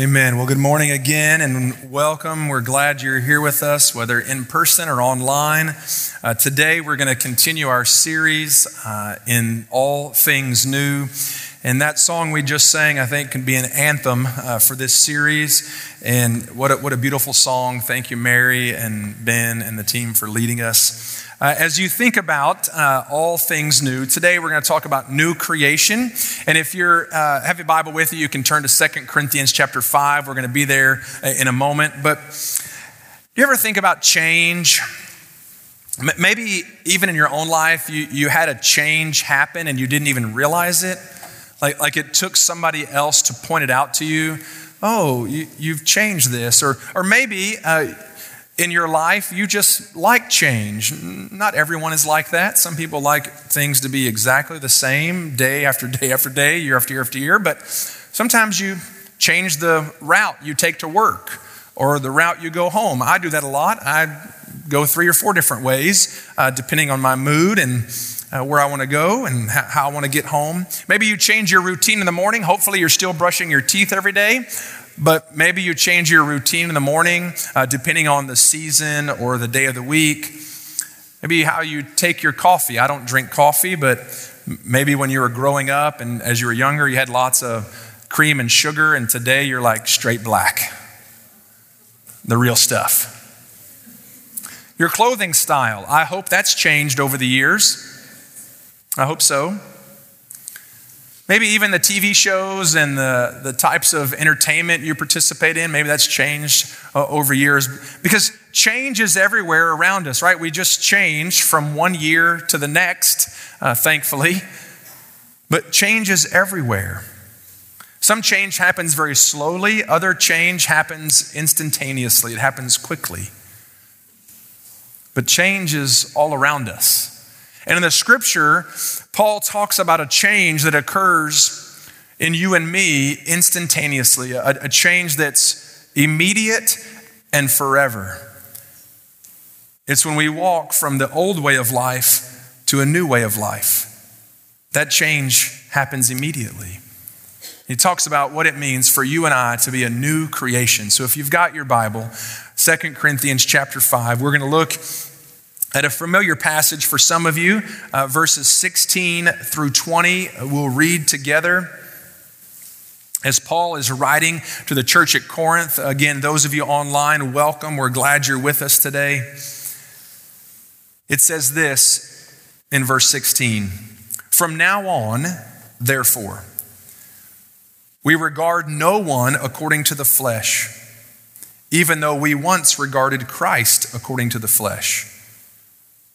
Amen. Well, good morning again and welcome. We're glad you're here with us, whether in person or online. Today, we're going to continue our series in all things new. And that song we just sang, I think, can be an anthem for this series. And what a beautiful song. Thank you, Mary and Ben and the team for leading us. As you think about all things new, today we're going to talk about new creation. And if you have your Bible with you, you can turn to 2 Corinthians chapter 5. We're going to be there in a moment. But do you ever think about change? Maybe even in your own life, you had a change happen and you didn't even realize it. Like it took somebody else to point it out to you. Oh, you've changed this. Or maybe... in your life, you just like change. Not everyone is like that. Some people like things to be exactly the same day after day after day, year after year after year. But sometimes you change the route you take to work or the route you go home. I do that a lot. I go 3 or 4 different ways depending on my mood and where I want to go and how I want to get home. Maybe you change your routine in the morning. Hopefully, you're still brushing your teeth every day. But maybe you change your routine in the morning, depending on the season or the day of the week. Maybe how you take your coffee. I don't drink coffee, but maybe when you were growing up and as you were younger, you had lots of cream and sugar, and today you're like straight black. The real stuff. Your clothing style. I hope that's changed over the years. I hope so. Maybe even the TV shows and the types of entertainment you participate in, maybe that's changed over years. Because change is everywhere around us, right? We just change from one year to the next, thankfully. But change is everywhere. Some change happens very slowly. Other change happens instantaneously. It happens quickly. But change is all around us. And in the scripture, Paul talks about a change that occurs in you and me instantaneously, a change that's immediate and forever. It's when we walk from the old way of life to a new way of life. That change happens immediately. He talks about what it means for you and I to be a new creation. So if you've got your Bible, 2 Corinthians chapter 5, we're going to look at a familiar passage for some of you, verses 16 through 20, we'll read together as Paul is writing to the church at Corinth. Again, those of you online, welcome. We're glad you're with us today. It says this in verse 16, "From now on, therefore, we regard no one according to the flesh, even though we once regarded Christ according to the flesh.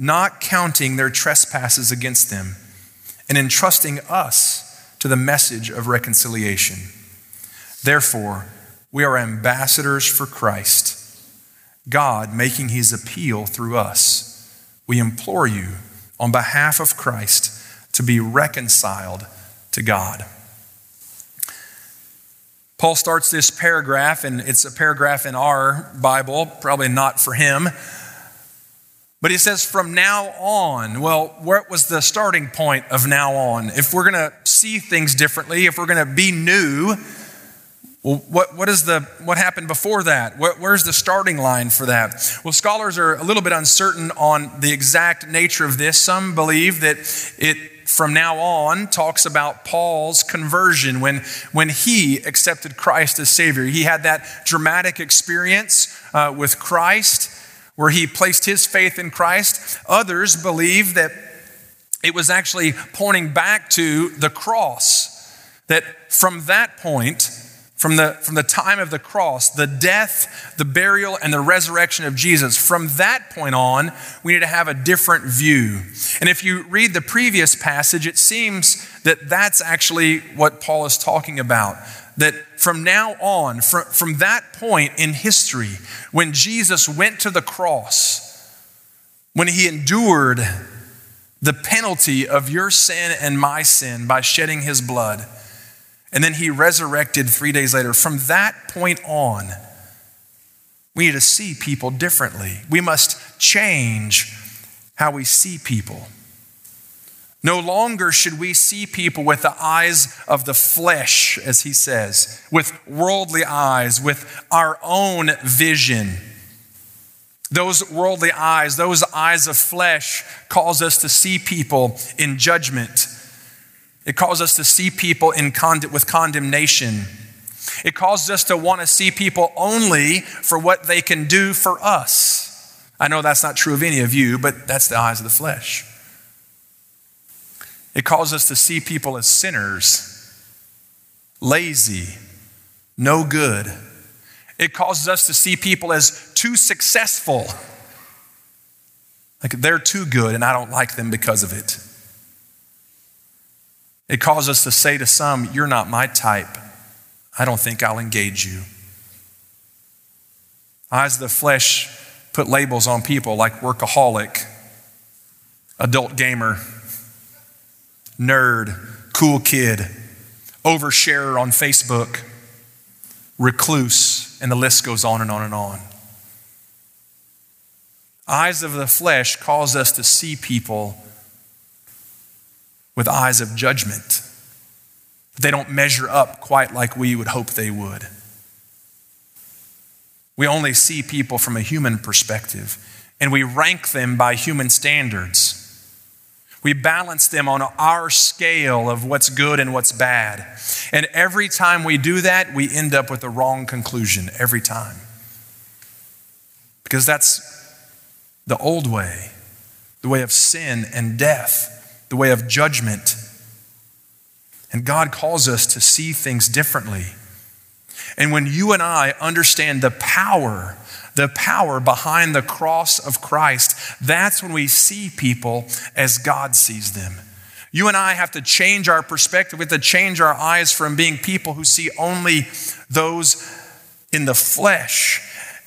not counting their trespasses against them, and entrusting us to the message of reconciliation. Therefore, we are ambassadors for Christ, God making his appeal through us. We implore you, on behalf of Christ, to be reconciled to God." Paul starts this paragraph, and it's a paragraph in our Bible, probably not for him. But he says, from now on. Well, what was the starting point of now on? If we're going to see things differently, if we're going to be new, well, what happened before that? Where's the starting line for that? Well, scholars are a little bit uncertain on the exact nature of this. Some believe that it, from now on, talks about Paul's conversion when he accepted Christ as Savior. He had that dramatic experience with Christ, where he placed his faith in Christ. Others believe that it was actually pointing back to the cross, that from that point, from the time of the cross, the death, the burial, and the resurrection of Jesus, from that point on, we need to have a different view. And if you read the previous passage, it seems that that's actually what Paul is talking about, that from now on, from that point in history, when Jesus went to the cross, when he endured the penalty of your sin and my sin by shedding his blood, and then he resurrected 3 days later, from that point on, we need to see people differently. We must change how we see people. No longer should we see people with the eyes of the flesh, as he says, with worldly eyes, with our own vision. Those worldly eyes, those eyes of flesh, cause us to see people in judgment. It causes us to see people with condemnation. It causes us to want to see people only for what they can do for us. I know that's not true of any of you, but that's the eyes of the flesh. It causes us to see people as sinners, lazy, no good. It causes us to see people as too successful. Like they're too good and I don't like them because of it. It causes us to say to some, "You're not my type. I don't think I'll engage you." Eyes of the flesh put labels on people like workaholic, adult gamer, nerd, cool kid, oversharer on Facebook, recluse, and the list goes on and on and on. Eyes of the flesh cause us to see people with eyes of judgment. They don't measure up quite like we would hope they would. We only see people from a human perspective, and we rank them by human standards. We balance them on our scale of what's good and what's bad. And every time we do that, we end up with the wrong conclusion every time. Because that's the old way, the way of sin and death, the way of judgment. And God calls us to see things differently. And when you and I understand the power behind the cross of Christ, that's when we see people as God sees them. You and I have to change our perspective. We have to change our eyes from being people who see only those in the flesh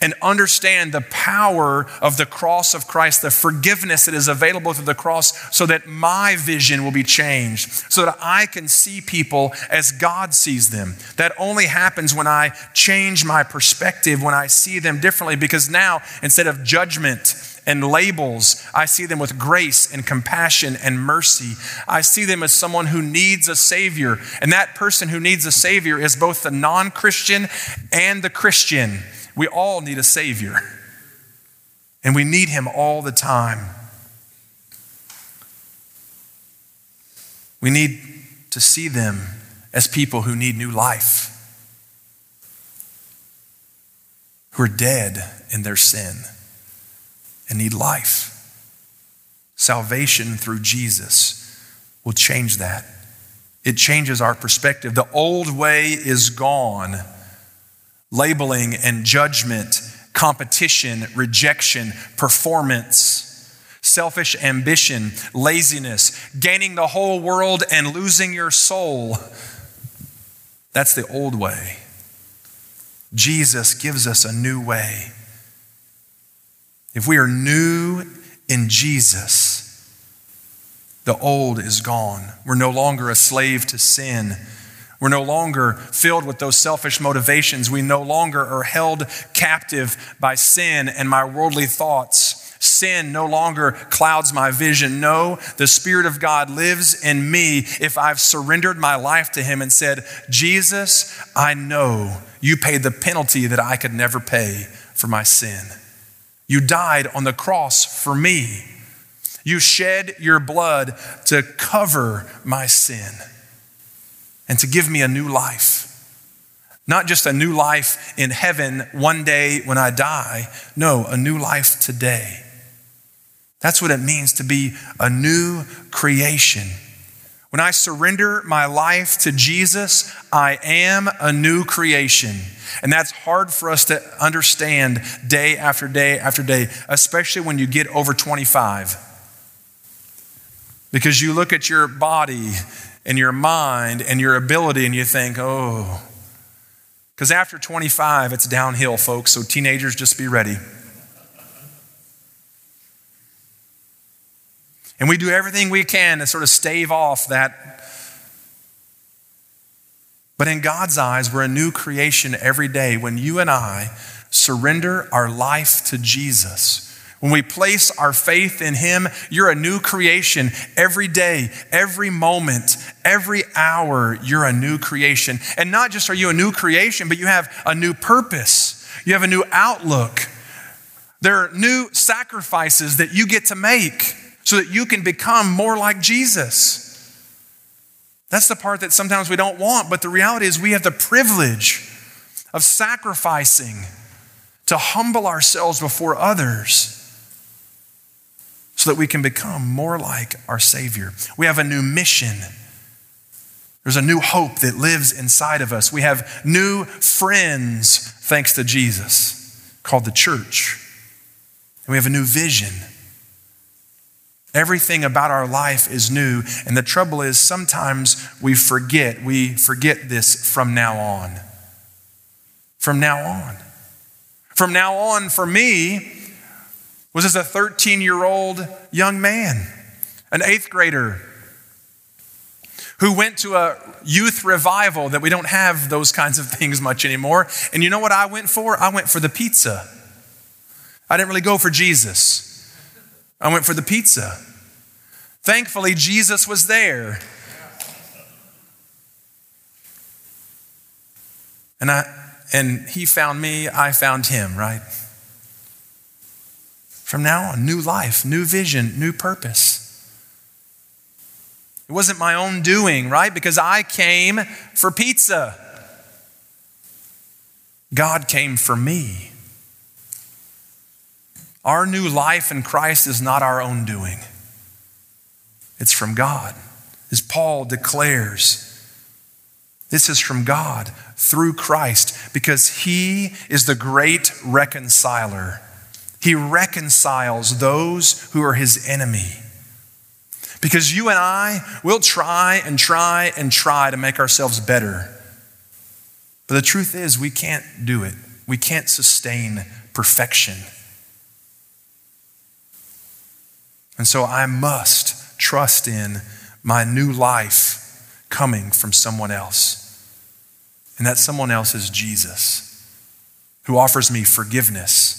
and understand the power of the cross of Christ, the forgiveness that is available through the cross, so that my vision will be changed, so that I can see people as God sees them. That only happens when I change my perspective, when I see them differently, because now, instead of judgment and labels, I see them with grace and compassion and mercy. I see them as someone who needs a Savior, and that person who needs a Savior is both the non-Christian and the Christian. We all need a Savior, and we need him all the time. We need to see them as people who need new life, who are dead in their sin and need life. Salvation through Jesus will change that. It changes our perspective. The old way is gone. Labeling and judgment, competition, rejection, performance, selfish ambition, laziness, gaining the whole world and losing your soul. That's the old way. Jesus gives us a new way. If we are new in Jesus, the old is gone. We're no longer a slave to sin. We're no longer filled with those selfish motivations. We no longer are held captive by sin and my worldly thoughts. Sin no longer clouds my vision. No, the Spirit of God lives in me if I've surrendered my life to him and said, "Jesus, I know you paid the penalty that I could never pay for my sin. You died on the cross for me. You shed your blood to cover my sin and to give me a new life." Not just a new life in heaven one day when I die. No, a new life today. That's what it means to be a new creation. When I surrender my life to Jesus, I am a new creation. And that's hard for us to understand day after day after day, especially when you get over 25. Because you look at your body and your mind and your ability, and you think, "Oh, Because after 25, it's downhill, folks. So teenagers, just be ready. And we do everything we can to sort of stave off that. But in God's eyes, we're a new creation every day when you and I surrender our life to Jesus. When we place our faith in him, you're a new creation every day, every moment, every hour, you're a new creation. And not just are you a new creation, but you have a new purpose. You have a new outlook. There are new sacrifices that you get to make so that you can become more like Jesus. That's the part that sometimes we don't want, but the reality is we have the privilege of sacrificing to humble ourselves before others, so that we can become more like our Savior. We have a new mission. There's a new hope that lives inside of us. We have new friends, thanks to Jesus, called the church. And we have a new vision. Everything about our life is new. And the trouble is sometimes we forget. We forget this from now on. From now on. From now on, for me, was as a 13-year-old young man, an 8th grader, who went to a youth revival that we don't have those kinds of things much anymore. And you know what I went for? I went for the pizza. I didn't really go for Jesus. I went for the pizza. Thankfully, Jesus was there. And he found me, I found him, right? From now on, new life, new vision, new purpose. It wasn't my own doing, right? Because I came for pizza. God came for me. Our new life in Christ is not our own doing. It's from God. As Paul declares, this is from God through Christ, because he is the great reconciler. He reconciles those who are his enemy. Because you and I will try to make ourselves better. But the truth is, we can't do it. We can't sustain perfection. And so I must trust in my new life coming from someone else. And that someone else is Jesus, who offers me forgiveness,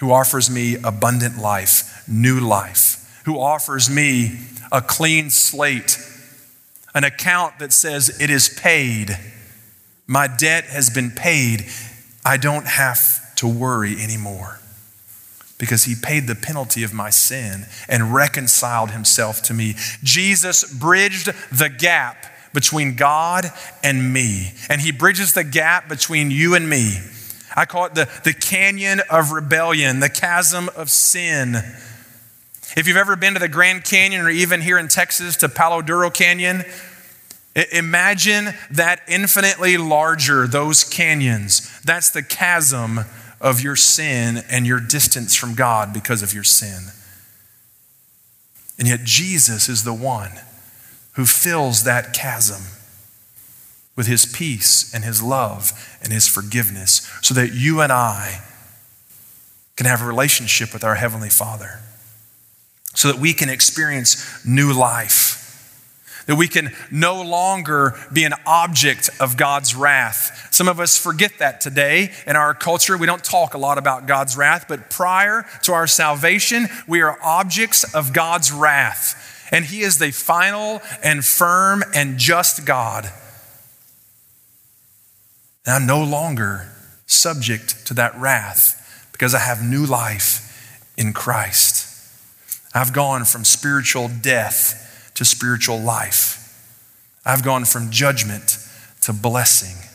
who offers me abundant life, new life, who offers me a clean slate, an account that says it is paid. My debt has been paid. I don't have to worry anymore because he paid the penalty of my sin and reconciled himself to me. Jesus bridged the gap between God and me, and he bridges the gap between you and me. I call it the canyon of rebellion, the chasm of sin. If you've ever been to the Grand Canyon or even here in Texas to Palo Duro Canyon, imagine that infinitely larger, those canyons. That's the chasm of your sin and your distance from God because of your sin. And yet Jesus is the one who fills that chasm with his peace and his love and his forgiveness, so that you and I can have a relationship with our Heavenly Father, so that we can experience new life, that we can no longer be an object of God's wrath. Some of us forget that today. In our culture, we don't talk a lot about God's wrath, but prior to our salvation, we are objects of God's wrath, and he is the final and firm and just God. And I'm no longer subject to that wrath because I have new life in Christ. I've gone from spiritual death to spiritual life. I've gone from judgment to blessing.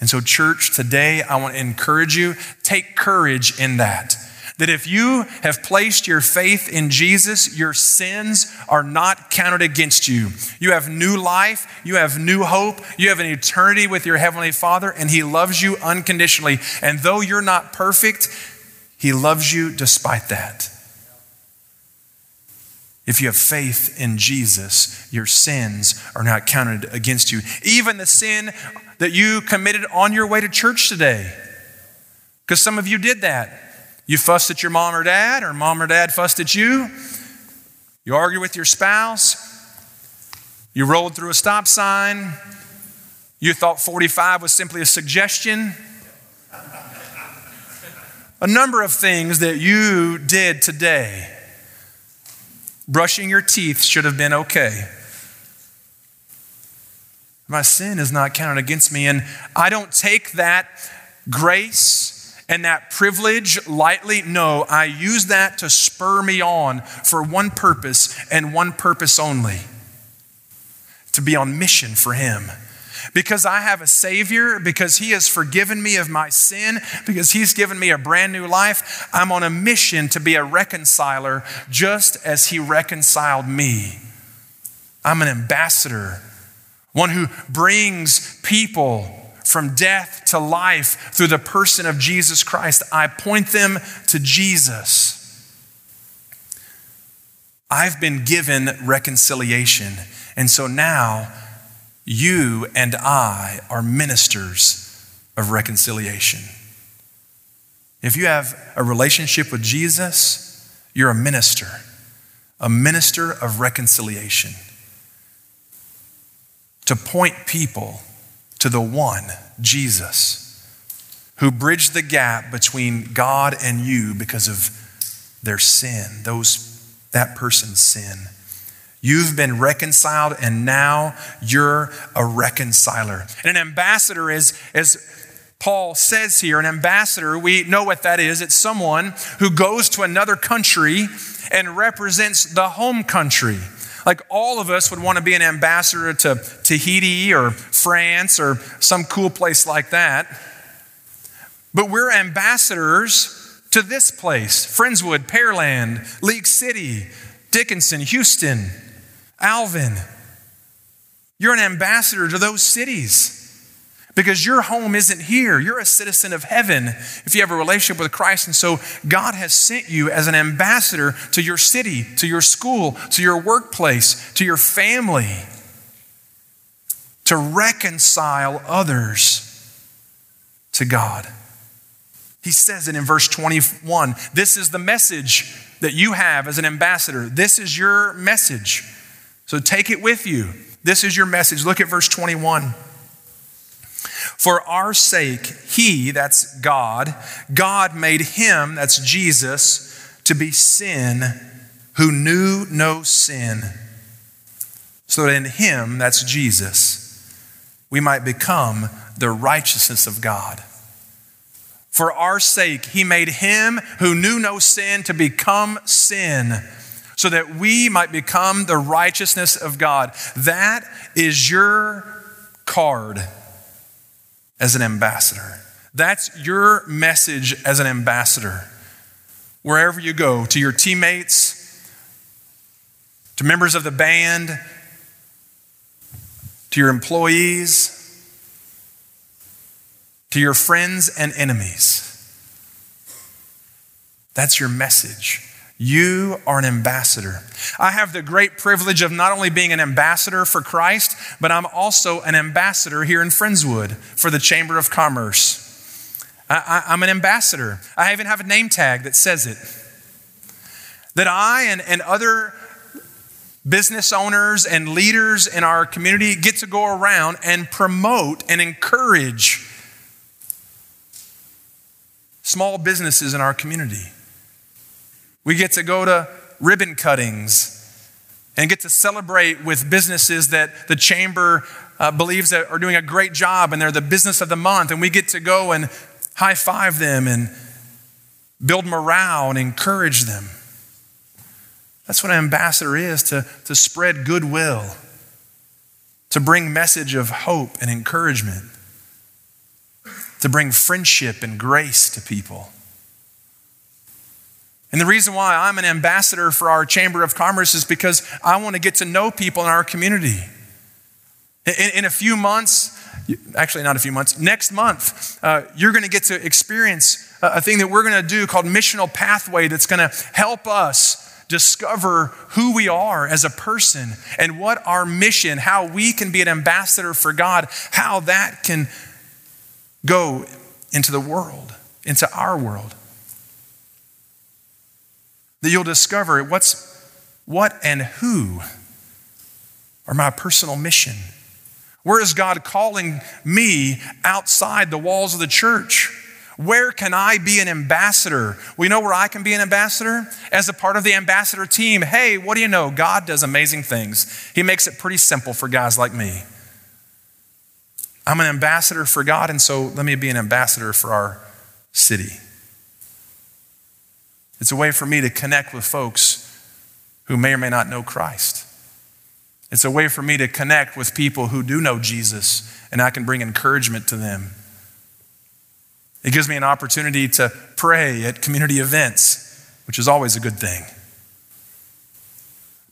And so, church, today I want to encourage you, take courage in that. That if you have placed your faith in Jesus, your sins are not counted against you. You have new life, you have new hope, you have an eternity with your Heavenly Father, and he loves you unconditionally. And though you're not perfect, he loves you despite that. If you have faith in Jesus, your sins are not counted against you. Even the sin that you committed on your way to church today. Because some of you did that. You fussed at your mom or dad, or mom or dad fussed at you. You argued with your spouse. You rolled through a stop sign. You thought 45 was simply a suggestion. A number of things that you did today. Brushing your teeth should have been okay. My sin is not counted against me, and I don't take that grace and that privilege lightly. No, I use that to spur me on for one purpose and one purpose only. To be on mission for Him. Because I have a Savior, because He has forgiven me of my sin, because He's given me a brand new life, I'm on a mission to be a reconciler just as He reconciled me. I'm an ambassador, one who brings people from death to life through the person of Jesus Christ. I point them to Jesus. I've been given reconciliation, and so now you and I are ministers of reconciliation. If you have a relationship with Jesus, you're a minister of reconciliation. To point people to the one, Jesus, who bridged the gap between God and you because of their sin, that person's sin. You've been reconciled, and now you're a reconciler. And an ambassador is, as Paul says here, an ambassador, we know what that is. It's someone who goes to another country and represents the home country. Like all of us would want to be an ambassador to Tahiti or France or some cool place like that. But we're ambassadors to this place, Friendswood, Pearland, League City, Dickinson, Houston, Alvin. You're an ambassador to those cities because your home isn't here. You're a citizen of heaven if you have a relationship with Christ. And so God has sent you as an ambassador to your city, to your school, to your workplace, to your family, to reconcile others to God. He says it in verse 21. This is the message that you have as an ambassador. This is your message. So take it with you. This is your message. Look at verse 21. For our sake, He, that's God, God made Him, that's Jesus, to be sin who knew no sin. So that in Him, that's Jesus, we might become the righteousness of God. For our sake, He made Him who knew no sin to become sin, so that we might become the righteousness of God. That is your card as an ambassador. That's your message as an ambassador. Wherever you go, to your teammates, to members of the band, to your employees, to your friends and enemies. That's your message. You are an ambassador. I have the great privilege of not only being an ambassador for Christ, but I'm also an ambassador here in Friendswood for the Chamber of Commerce. I'm an ambassador. I even have a name tag that says it. That I and other business owners and leaders in our community get to go around and promote and encourage small businesses in our community. We get to go to ribbon cuttings and get to celebrate with businesses that the chamber believes that are doing a great job and they're the business of the month. And we get to go and high five them and build morale and encourage them. That's what an ambassador is, to spread goodwill, to bring message of hope and encouragement, to bring friendship and grace to people. And the reason why I'm an ambassador for our Chamber of Commerce is because I want to get to know people in our community. In a few months, actually not a few months, next month, you're going to get to experience a thing that we're going to do called Missional Pathway that's going to help us discover who we are as a person and what our mission, how we can be an ambassador for God, how that can go into the world, into our world. That you'll discover what and who are my personal mission. Where is God calling me outside the walls of the church? Where can I be an ambassador? We know where I can be an ambassador? As a part of the ambassador team. Hey, what do you know? God does amazing things. He makes it pretty simple for guys like me. I'm an ambassador for God, and so let me be an ambassador for our city. It's a way for me to connect with folks who may or may not know Christ. It's a way for me to connect with people who do know Jesus, and I can bring encouragement to them. It gives me an opportunity to pray at community events, which is always a good thing.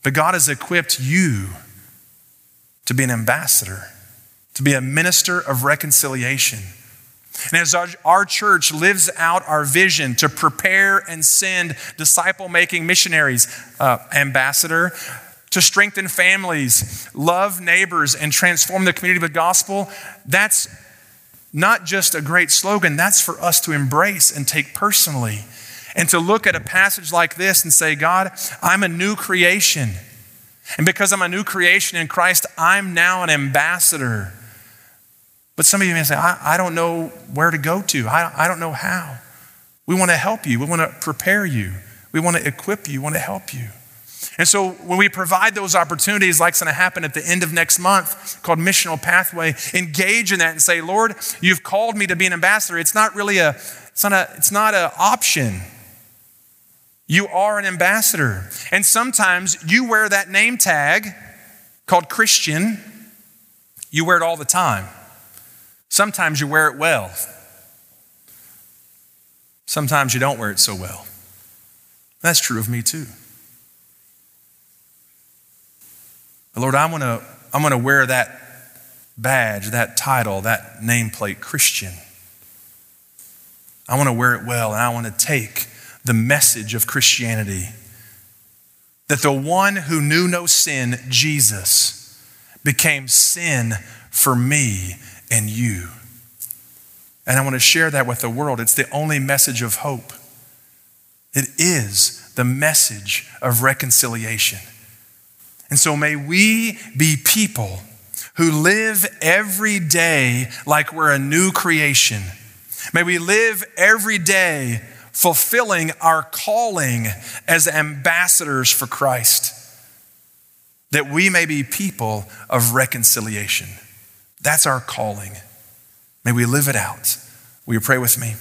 But God has equipped you to be an ambassador, to be a minister of reconciliation. And as our church lives out our vision to prepare and send disciple-making missionaries, ambassador, to strengthen families, love neighbors, and transform the community with the gospel, that's not just a great slogan, that's for us to embrace and take personally. And to look at a passage like this and say, God, I'm a new creation. And because I'm a new creation in Christ, I'm now an ambassador. But some of you may say, I don't know where to go to. I don't know how. We want to help you. We want to prepare you. We want to equip you. We want to help you. And so when we provide those opportunities, like it's going to happen at the end of next month, called Missional Pathway, engage in that and say, Lord, you've called me to be an ambassador. It's not really it's not an option. You are an ambassador. And sometimes you wear that name tag called Christian. You wear it all the time. Sometimes you wear it well. Sometimes you don't wear it so well. That's true of me too. But Lord, I'm gonna wear that badge, that title, that nameplate, Christian. I want to wear it well, and I want to take the message of Christianity that the one who knew no sin, Jesus, became sin for me and you. And I want to share that with the world. It's the only message of hope. It is the message of reconciliation. And so may we be people who live every day like we're a new creation. May we live every day fulfilling our calling as ambassadors for Christ, that we may be people of reconciliation. That's our calling. May we live it out. Will you pray with me?